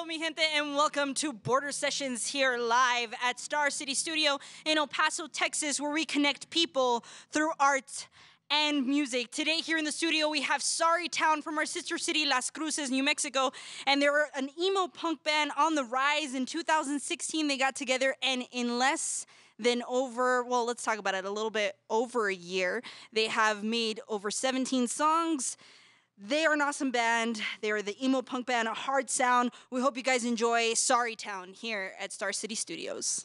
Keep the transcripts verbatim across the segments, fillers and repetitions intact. Hello, mi gente, and welcome to Border Sessions here live at Star City Studio in El Paso, Texas, where we connect people through art and music. Today here in the studio, we have Sorry Town from our sister city, Las Cruces, New Mexico, and they were an emo punk band on the rise. In two thousand sixteen, they got together, and in less than over, well, let's talk about it a little bit, over a year, they have made over seventeen songs. They are an awesome band. They are the emo punk band, a hard sound. We hope you guys enjoy Sorry Town here at Star City Studios.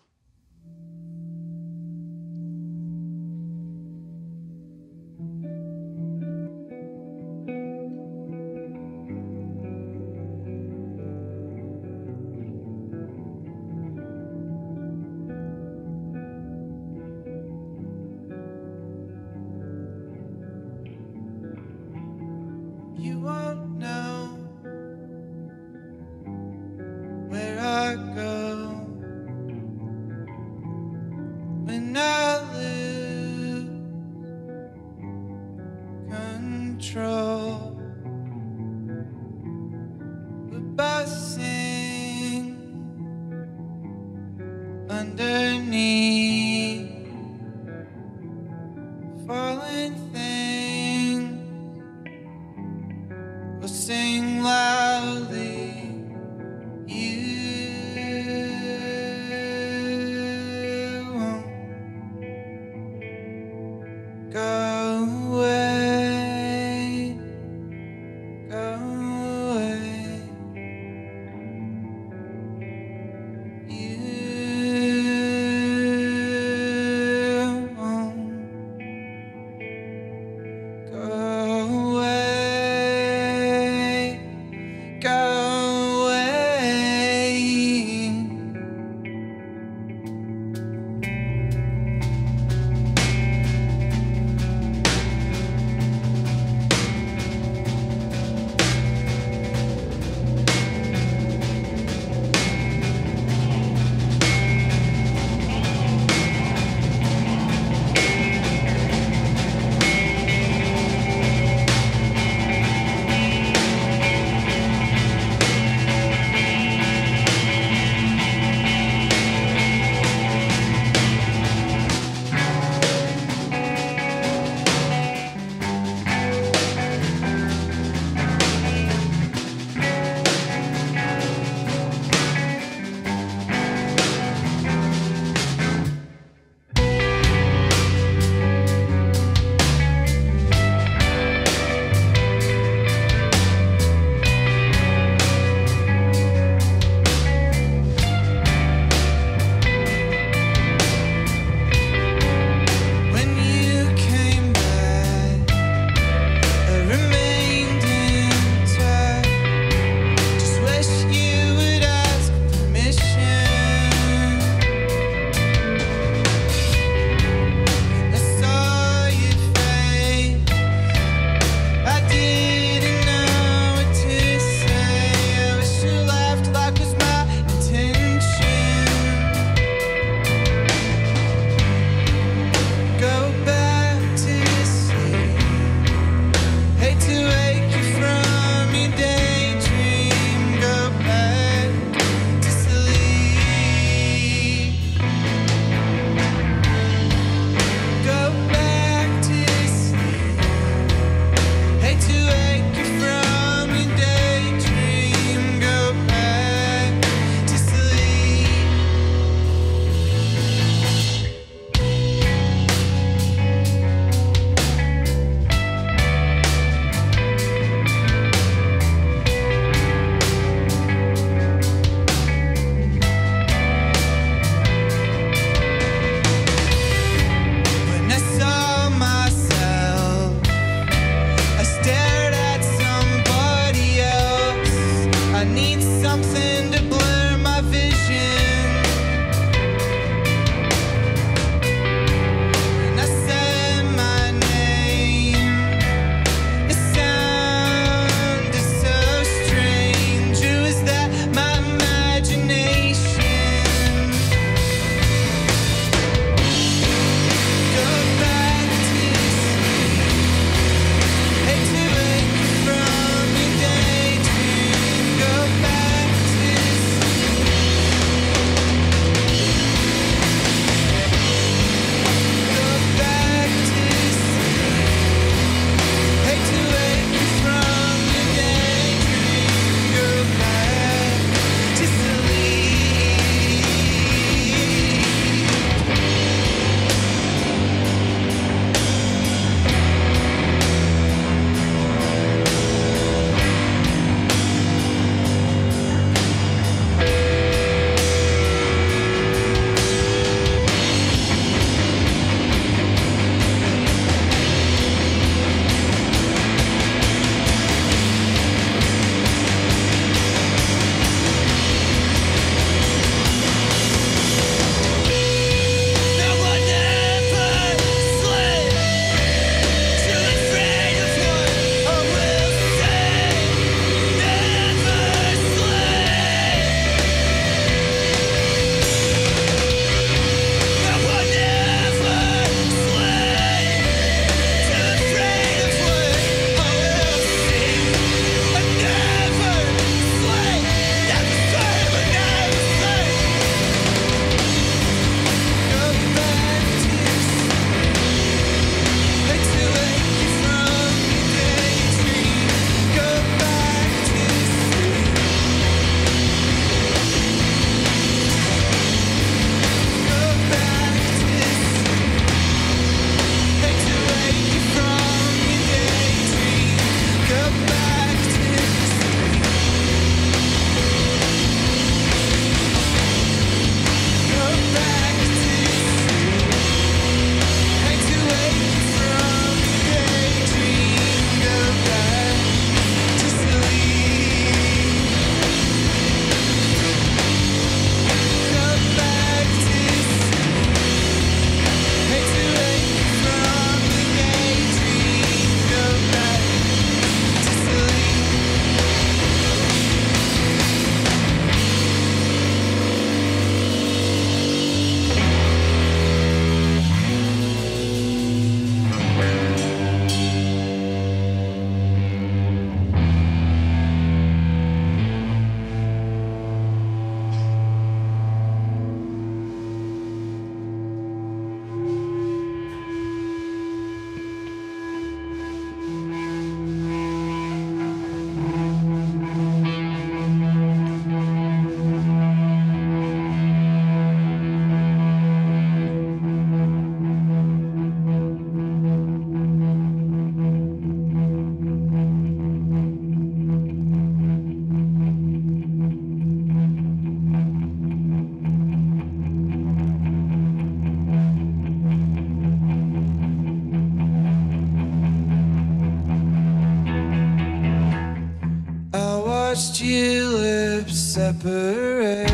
watched your lips separate.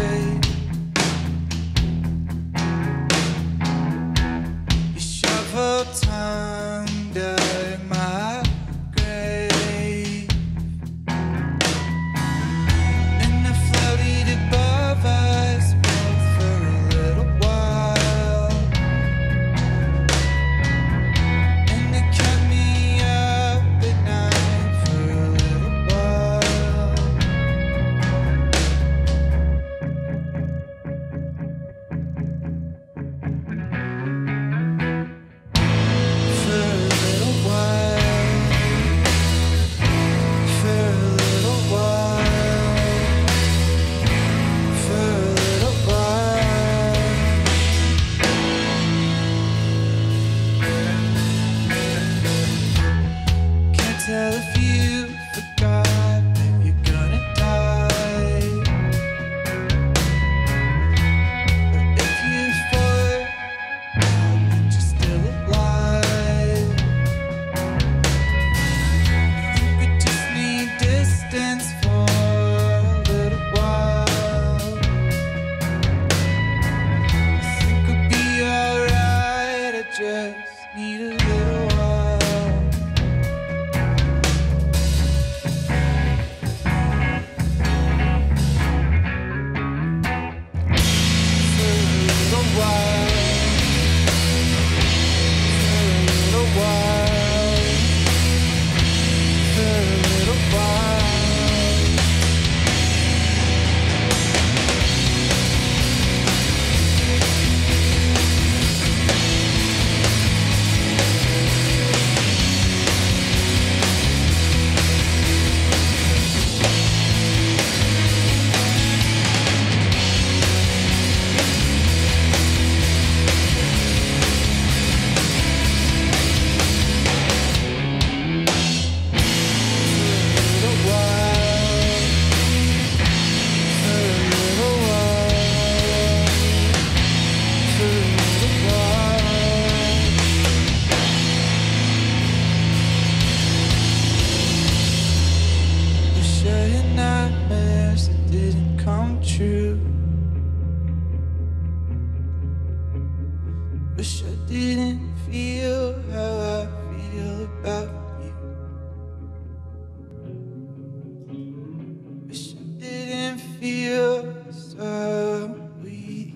You shuffled tongue dug my grave, and I floated above us both for a little while, and it kept me up at night for a little while, for a little while, for a little while, for a little while. Can't tell if you forgot that you're gonna die, or if you forgot that you're still alive. I think we just need distance for a little while. I think we'll be alright. I just need a little while. For a little while, for a little while, for a little while. Wish I had nightmares that didn't come true. Wish I didn't feel how I feel about you. Wish I didn't feel so weak.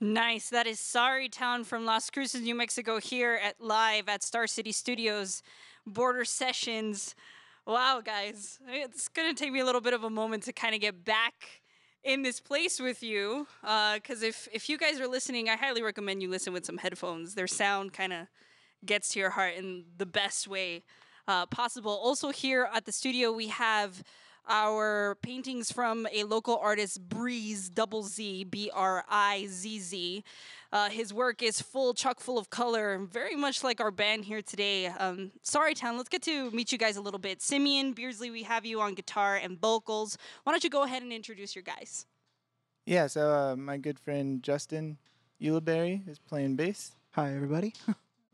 Nice. That is Sorry Town from Las Cruces, New Mexico, here at live at Star City Studios, Border Sessions. Wow, guys. It's going to take me a little bit of a moment to kind of get back in this place with you, because uh, if, if you guys are listening, I highly recommend you listen with some headphones. Their sound kind of gets to your heart in the best way uh, possible. Also here at the studio, we have our paintings from a local artist, Breeze, double Z, B R I Z Z. Uh, his work is full, chock full of color, very much like our band here today. Um, Sorry Town, let's get to meet you guys a little bit. Simeon Beardsley, we have you on guitar and vocals. Why don't you go ahead and introduce your guys? Yeah, so uh, my good friend Justin Ulibarri is playing bass. Hi, everybody.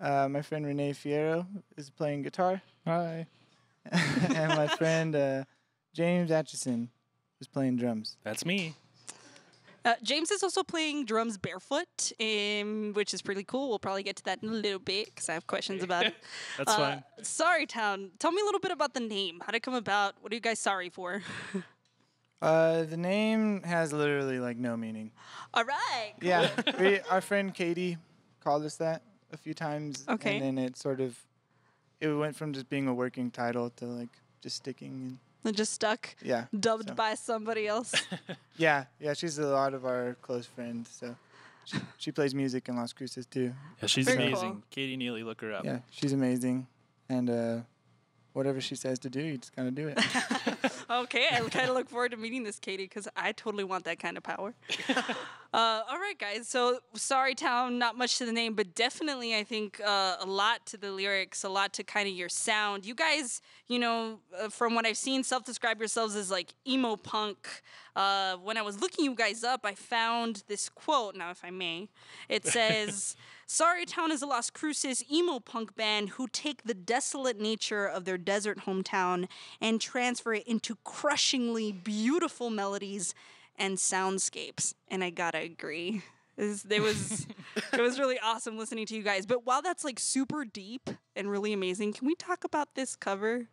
uh, my friend Renee Fierro is playing guitar. Hi. And my friend... Uh, James Atchison was playing drums. That's me. Uh, James is also playing drums barefoot, um, which is pretty cool. We'll probably get to that in a little bit because I have questions about it. That's uh, fine. Sorry Town. Tell me a little bit about the name. How did it come about? What are you guys sorry for? uh, the name has literally like no meaning. All right. Cool. Yeah. we, our friend Katie called us that a few times. Okay. And then it sort of, it went from just being a working title to like just sticking and And just stuck, yeah, dubbed so. by somebody else. yeah, yeah, she's a lot of our close friends. So she, she plays music in Las Cruces too. Yeah, she's Very amazing. Cool. Katie Neely, look her up. Yeah, she's amazing. And uh, whatever she says to do, you just kind of do it. Okay, I kind of look forward to meeting this Katie because I totally want that kind of power. uh, all right, guys. So Sorry Town, not much to the name, but definitely I think uh, a lot to the lyrics, a lot to kind of your sound. You guys, you know, uh, from what I've seen, self-describe yourselves as like emo punk. Uh, when I was looking you guys up, I found this quote, now if I may. It says, Sorry Town is a Las Cruces emo punk band who take the desolate nature of their desert hometown and transfer it into crushingly beautiful melodies and soundscapes. And I gotta agree. It was, it was, it was really awesome listening to you guys. But while that's like super deep and really amazing, can we talk about this cover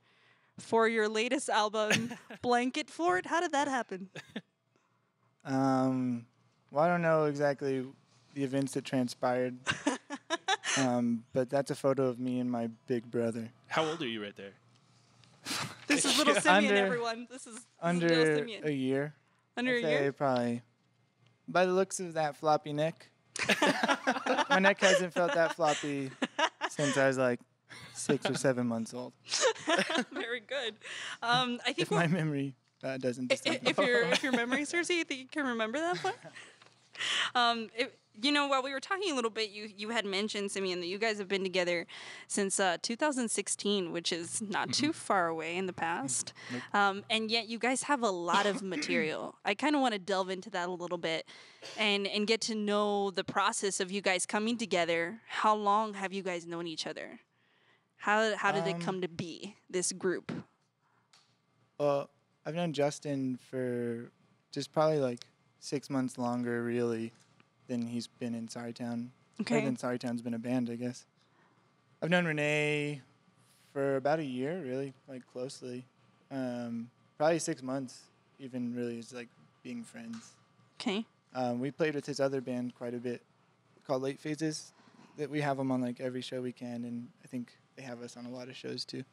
for your latest album, Blanket Fort? How did that happen? Um, well, I don't know exactly the events that transpired, um, but that's a photo of me and my big brother. How old are you right there? This is little Simeon, under, everyone. This is, this under is little Simeon. A year. Under I'd a year? Probably. By the looks of that floppy neck. My neck hasn't felt that floppy since I was like six or seven months old. Very good. Um, I think if my memory uh, doesn't. If, if your if your memory serves you, you think you can remember that one? Um, it, you know, while we were talking a little bit, you, you had mentioned, Simeon, that you guys have been together since uh, two thousand sixteen, which is not too far away in the past. Nope. Um, and yet you guys have a lot of material. I kind of want to delve into that a little bit and, and get to know the process of you guys coming together. How long have you guys known each other? How how did um, it come to be, this group? Well, I've known Justin for just probably like six months longer, really, than he's been in Sorry Town. Okay. Or than Sorry Town's been a band, I guess. I've known Renee for about a year, really, like closely. Um, probably six months, even really, is like being friends. Okay. Um, we played with his other band quite a bit, called Late Phases, that we have them on like every show we can, and I think they have us on a lot of shows too.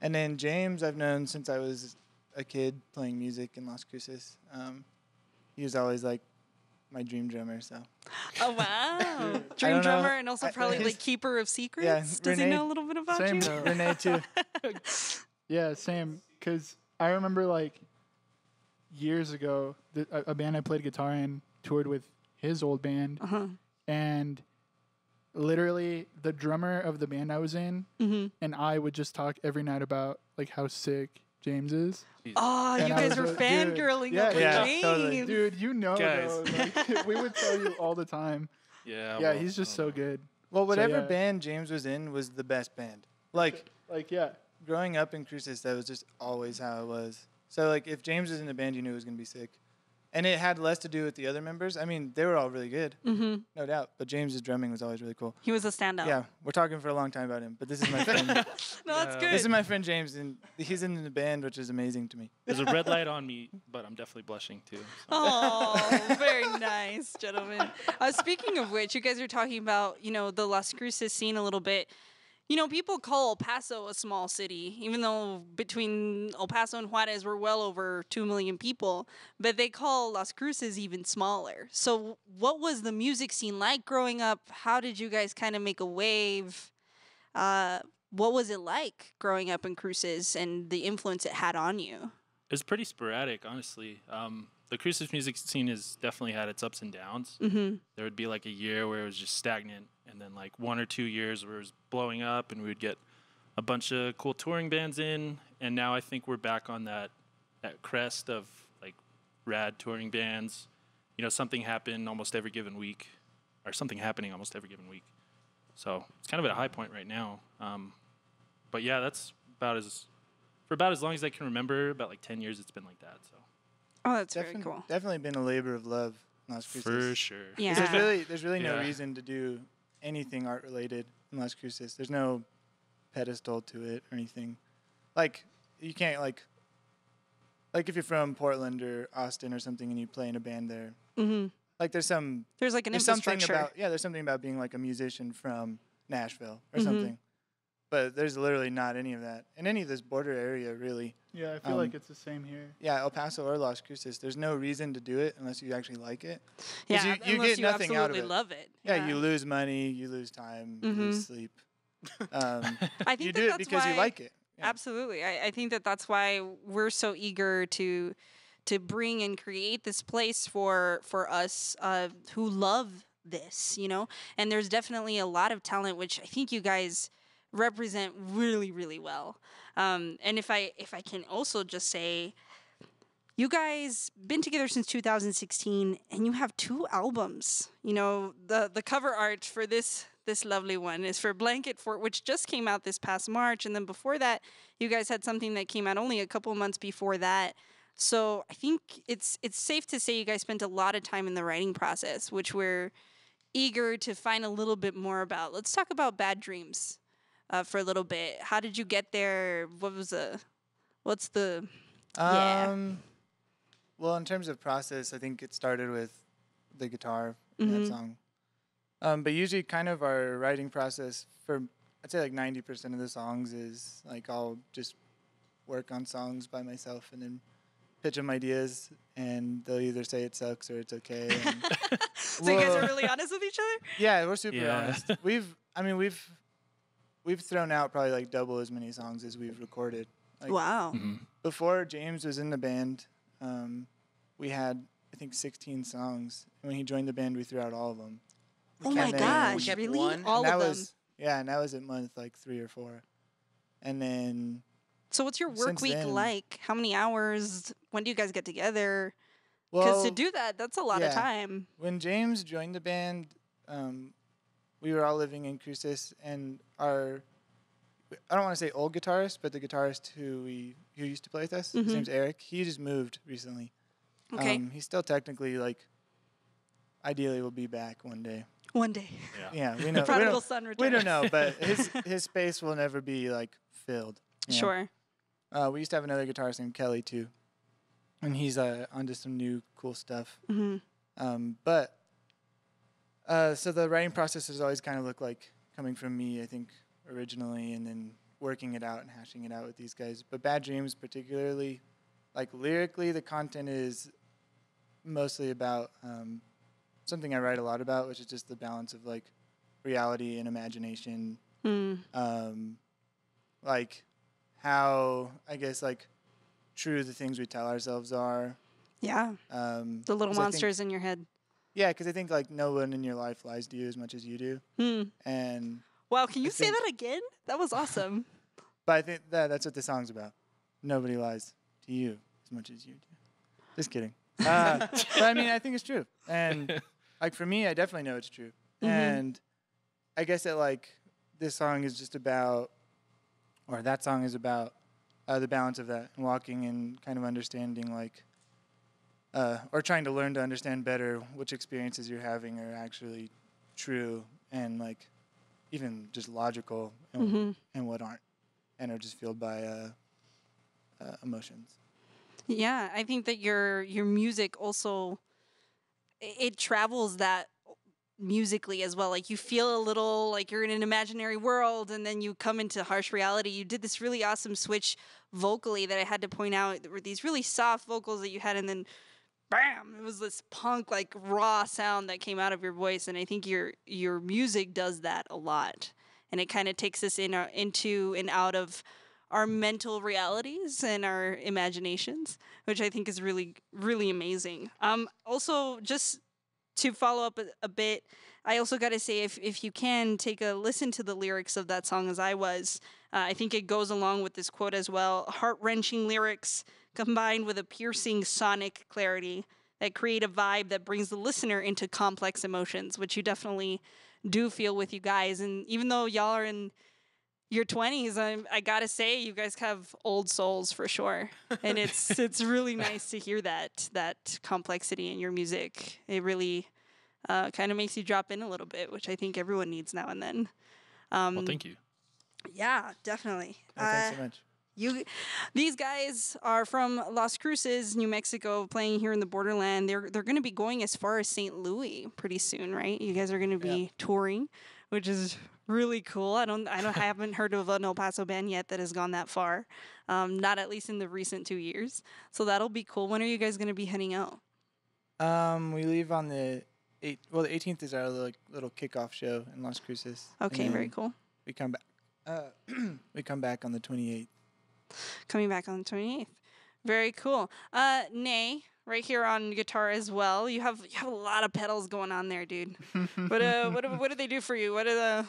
And then James, I've known since I was a kid playing music in Las Cruces. Um, he was always like my dream drummer, so. Oh, wow. Dream drummer know. And also probably I, like keeper of secrets. Yeah, does Renee, he know a little bit about same you? Same, Renee too. Yeah, same. Because I remember like years ago, the, a, a band I played guitar in toured with his old band. Uh-huh. And literally, the drummer of the band I was in, mm-hmm. and I would just talk every night about like how sick James is. Oh, and you I guys were like, fangirling yeah, over yeah, James. Totally. Dude, you know, though, like, we would tell you all the time. Yeah, yeah, well, he's just well, so good. Well, whatever so, yeah. band James was in was the best band. Like, like yeah, growing up in Cruces, that was just always how it was. So, like, if James was in a band, you knew it was gonna be sick. And it had less to do with the other members. I mean, they were all really good, mm-hmm. no doubt. But James's drumming was always really cool. He was a standout. Yeah, we're talking for a long time about him, but this is my friend. No, that's good. This is my friend James, and he's in the band, which is amazing to me. There's a red light on me, but I'm definitely blushing too. So. Oh, very nice, gentlemen. Uh, speaking of which, you guys are talking about, you know, the Las Cruces scene a little bit. You know, people call El Paso a small city, even though between El Paso and Juarez we're well over two million people, but they call Las Cruces even smaller. So what was the music scene like growing up? How did you guys kind of make a wave? Uh, what was it like growing up in Cruces and the influence it had on you? It was pretty sporadic, honestly. Um, the Cruces music scene has definitely had its ups and downs. Mm-hmm. There would be like a year where it was just stagnant, and then like one or two years where it was blowing up and we would get a bunch of cool touring bands in. And now I think we're back on that, that crest of like rad touring bands. You know, something happened almost every given week or something happening almost every given week. So it's kind of at a high point right now. Um, but yeah, that's about as, for about as long as I can remember, about like ten years, it's been like that. So. Oh, that's Defin- very cool. Definitely been a labor of love. Las Cruces. For sure. Yeah. There's really, there's really yeah. no reason to do anything art related in Las Cruces. There's no pedestal to it or anything. Like you can't like like if you're from Portland or Austin or something and you play in a band there. Mm-hmm. Like there's some there's like an there's infrastructure. Something about, yeah, there's something about being like a musician from Nashville or mm-hmm. something. But there's literally not any of that in any of this border area, really. Yeah, I feel um, like it's the same here. Yeah, El Paso or Las Cruces, there's no reason to do it unless you actually like it. Yeah, you, you unless get you nothing absolutely out of it. Love it. Yeah. yeah, you lose money, you lose time, mm-hmm. you lose sleep. Um, I think you that do that's it because why, you like it. Yeah. Absolutely. I, I think that that's why we're so eager to to bring and create this place for for us uh, who love this, you know? And there's definitely a lot of talent, which I think you guys represent really, really well. Um, and if I if I can also just say, you guys been together since two thousand sixteen, and you have two albums. You know, the the cover art for this this lovely one is for Blanket Fort, which just came out this past March, and then before that, you guys had something that came out only a couple months before that. So I think it's it's safe to say you guys spent a lot of time in the writing process, which we're eager to find a little bit more about. Let's talk about Bad Dreams uh, for a little bit. How did you get there? What was the? What's the? Um. Yeah. Well, in terms of process, I think it started with the guitar in mm-hmm. that song. Um, but usually kind of our writing process for, I'd say like ninety percent of the songs is like I'll just work on songs by myself and then pitch them ideas, and they'll either say it sucks or it's okay. And so whoa. You guys are really honest with each other? Yeah, we're super yeah. honest. We've, I mean, we've we've thrown out probably like double as many songs as we've recorded. Like wow. Mm-hmm. Before James was in the band, Um, we had, I think, sixteen songs. And when he joined the band, we threw out all of them. Oh, my gosh. We kept really? One. All of them? Yeah, and that was at month, like, three or four. And then... So what's your work week like? How many hours? When do you guys get together? Because to do that, that's a lot of time. When James joined the band, um, we were all living in Cruces, and our... I don't want to say old guitarist, but the guitarist who we who used to play with us, mm-hmm. his name's Eric. He just moved recently. Okay. Um, he's still technically like, ideally, will be back one day. One day. Yeah, yeah we know. Prodigal we don't, son return. We don't know, but his his space will never be like filled. You know? Sure. Uh, we used to have another guitarist named Kelly too, and he's uh, onto some new cool stuff. Mm-hmm. Um, but uh, so the writing process has always kind of looked like coming from me, I think. Originally, and then working it out and hashing it out with these guys. But Bad Dreams particularly, like lyrically, the content is mostly about um, something I write a lot about, which is just the balance of like reality and imagination. Mm. Um, like how, I guess, like true the things we tell ourselves are. Yeah. Um, the little monsters in your head. Yeah, because I think like no one in your life lies to you as much as you do. Mm. And... Wow, can you I say that again? That was awesome. But I think that that's what the song's about. Nobody lies to you as much as you do. Just kidding. Uh, but I mean, I think it's true. And like for me, I definitely know it's true. Mm-hmm. And I guess that like this song is just about, or that song is about uh, the balance of that and walking and kind of understanding like, uh, or trying to learn to understand better which experiences you're having are actually true and like, even just logical and, mm-hmm. and what aren't, and are just fueled by uh, uh, emotions. Yeah, I think that your your music also, it travels that musically as well. Like you feel a little like you're in an imaginary world and then you come into harsh reality. You did this really awesome switch vocally that I had to point out. There were these really soft vocals that you had, and then bam, it was this punk, like, raw sound that came out of your voice. And I think your your music does that a lot. And it kind of takes us in our, into and out of our mental realities and our imaginations, which I think is really, really amazing. Um, also, just to follow up a, a bit, I also got to say, if, if you can, take a listen to the lyrics of that song, As I Was. Uh, I think it goes along with this quote as well. Heart-wrenching lyrics combined with a piercing sonic clarity that create a vibe that brings the listener into complex emotions, which you definitely do feel with you guys. And even though y'all are in your twenties, I, I gotta say you guys have old souls for sure. And it's it's really nice to hear that that complexity in your music. It really uh, kind of makes you drop in a little bit, which I think everyone needs now and then. Um, well, thank you. Yeah, definitely. Oh, thanks uh, so much. You, these guys are from Las Cruces, New Mexico, playing here in the borderland. They're they're going to be going as far as Saint Louis pretty soon, right? You guys are going to be yep. touring, which is really cool. I don't I don't I haven't heard of an El Paso band yet that has gone that far, um, not at least in the recent two years. So that'll be cool. When are you guys going to be heading out? Um, we leave on the eight. Well, the eighteenth is our little, little kickoff show in Las Cruces. Okay, very cool. We come back. Uh, we come back on the twenty-eighth. coming back on the twenty-eighth. Very cool. Uh, Nay, right here on guitar as well. You have you have a lot of pedals going on there, dude. What uh, what do, what do they do for you? What are the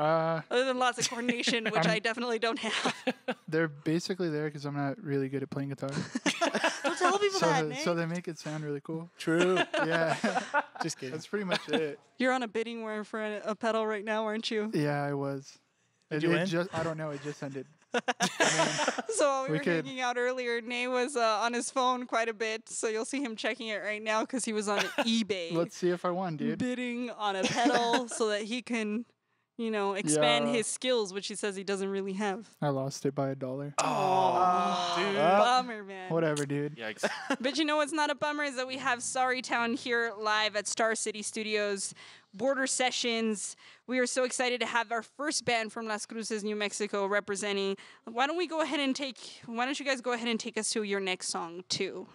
uh, other than lots of coordination, which I'm, I definitely don't have. They're basically there because I'm not really good at playing guitar. Don't tell people so that. The, so they make it sound really cool. True. Yeah. Just kidding. That's pretty much it. You're on a bidding war for a, a pedal right now, aren't you? Yeah, I was. Did it, you it win? Just, I don't know. It just ended. I mean, so while we, we were could. hanging out earlier, Nay was uh, on his phone quite a bit, so you'll see him checking it right now because he was on eBay. Let's see if I won, dude. Bidding on a pedal so that he can, you know, expand yeah. his skills, which he says he doesn't really have. I lost it by a dollar. Oh, oh dude. Well, bummer, man. Whatever, dude. Yikes. But you know what's not a bummer is that we have Sorry Town here live at Star City Studios. Border Sessions. We are so excited to have our first band from Las Cruces, New Mexico, representing. Why don't we go ahead and take, why don't you guys go ahead and take us to your next song, too?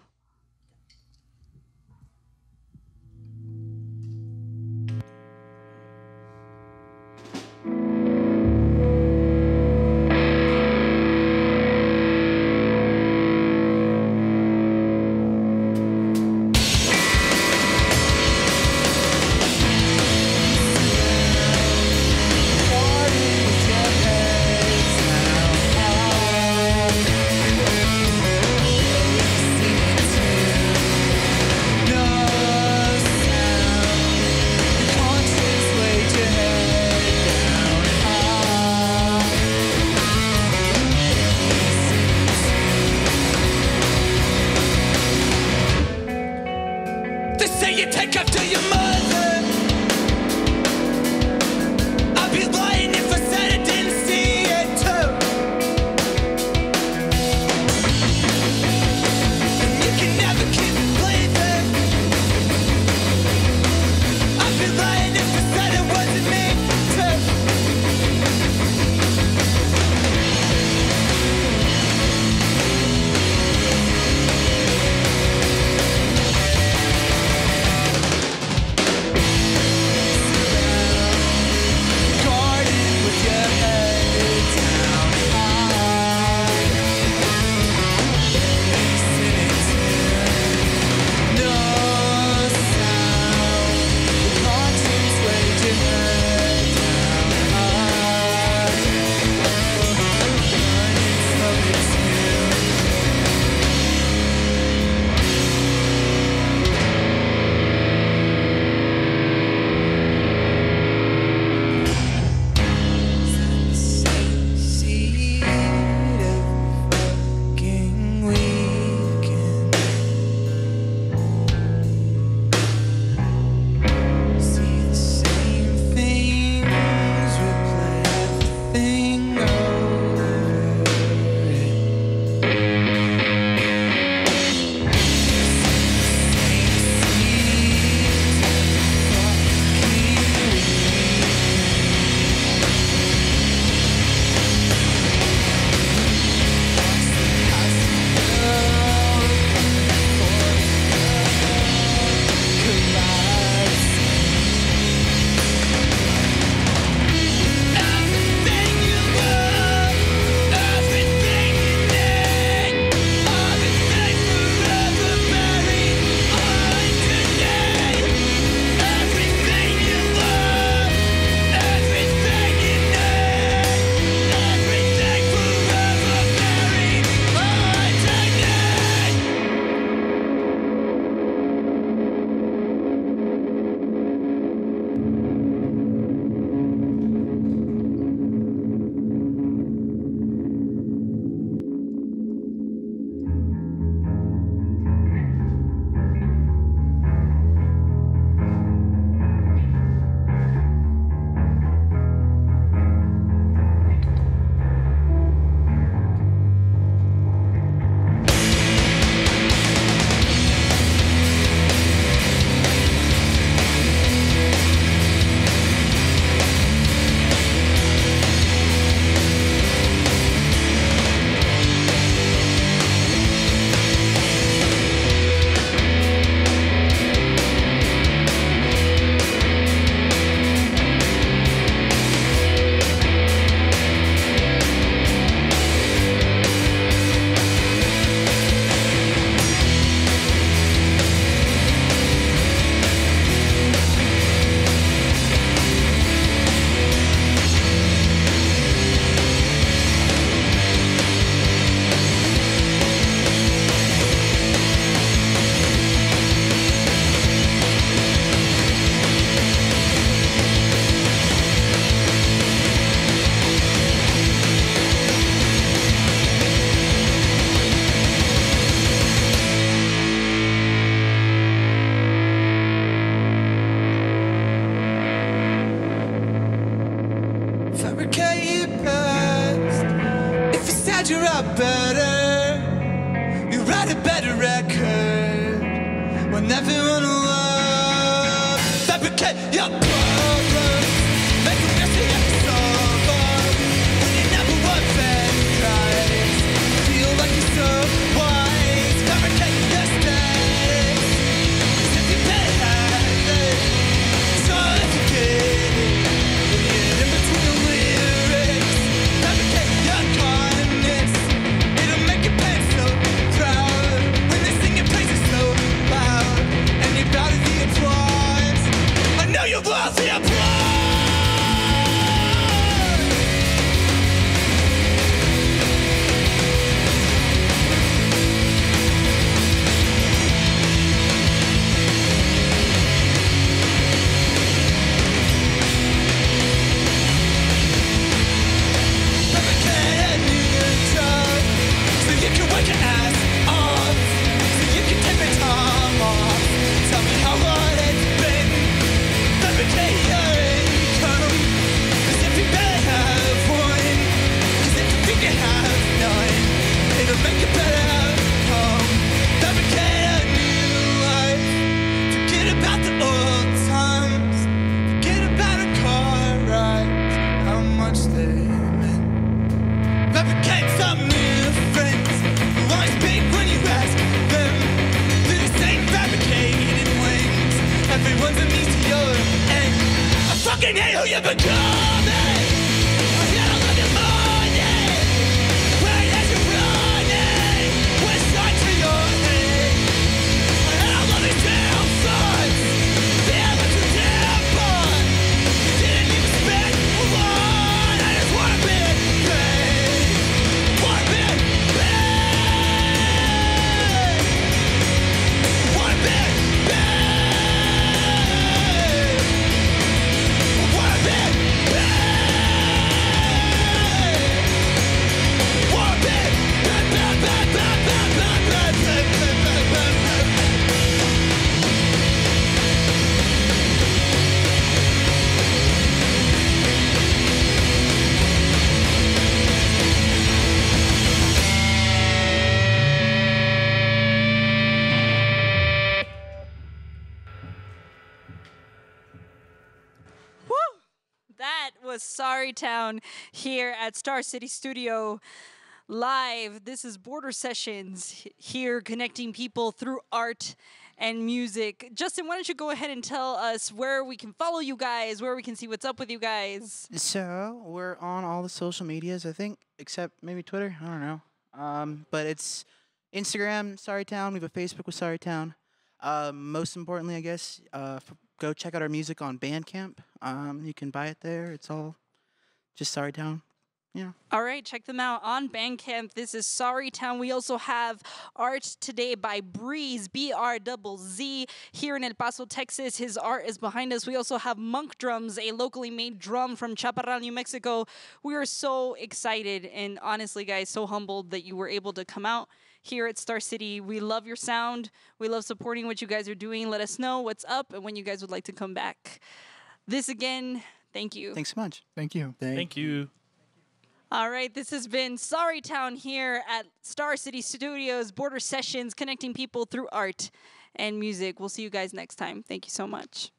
glad you're up better. You write a better record when everyone will love. Fabricate your problems, make them messy and solve them. When you never want bad guys, feel like you're so wise. Fabricate your status, cause if you pay it, it's all educated. Sorry Town here at Star City Studio live. This is Border Sessions here, connecting people through art and music. Justin, why don't you go ahead and tell us where we can follow you guys, where we can see what's up with you guys. So we're on all the social medias, I think, except maybe Twitter. I don't know. Um, but it's Instagram, Sorry Town. We have a Facebook with Sorry Town. Uh, most importantly, I guess, uh, go check out our music on Bandcamp. Um, you can buy it there. It's all just Sorry Town. Yeah. All right, check them out on Bandcamp. This is Sorry Town. We also have art today by Breeze, B R Z Z, here in El Paso, Texas. His art is behind us. We also have Monk Drums, a locally made drum from Chaparral, New Mexico. We are so excited and honestly, guys, so humbled that you were able to come out here at Star City. We love your sound. We love supporting what you guys are doing. Let us know what's up and when you guys would like to come back. This again, thank you. Thanks so much. Thank you. Thank, thank you. you. All right, this has been Sorry Town here at Star City Studios, Border Sessions, connecting people through art and music. We'll see you guys next time. Thank you so much.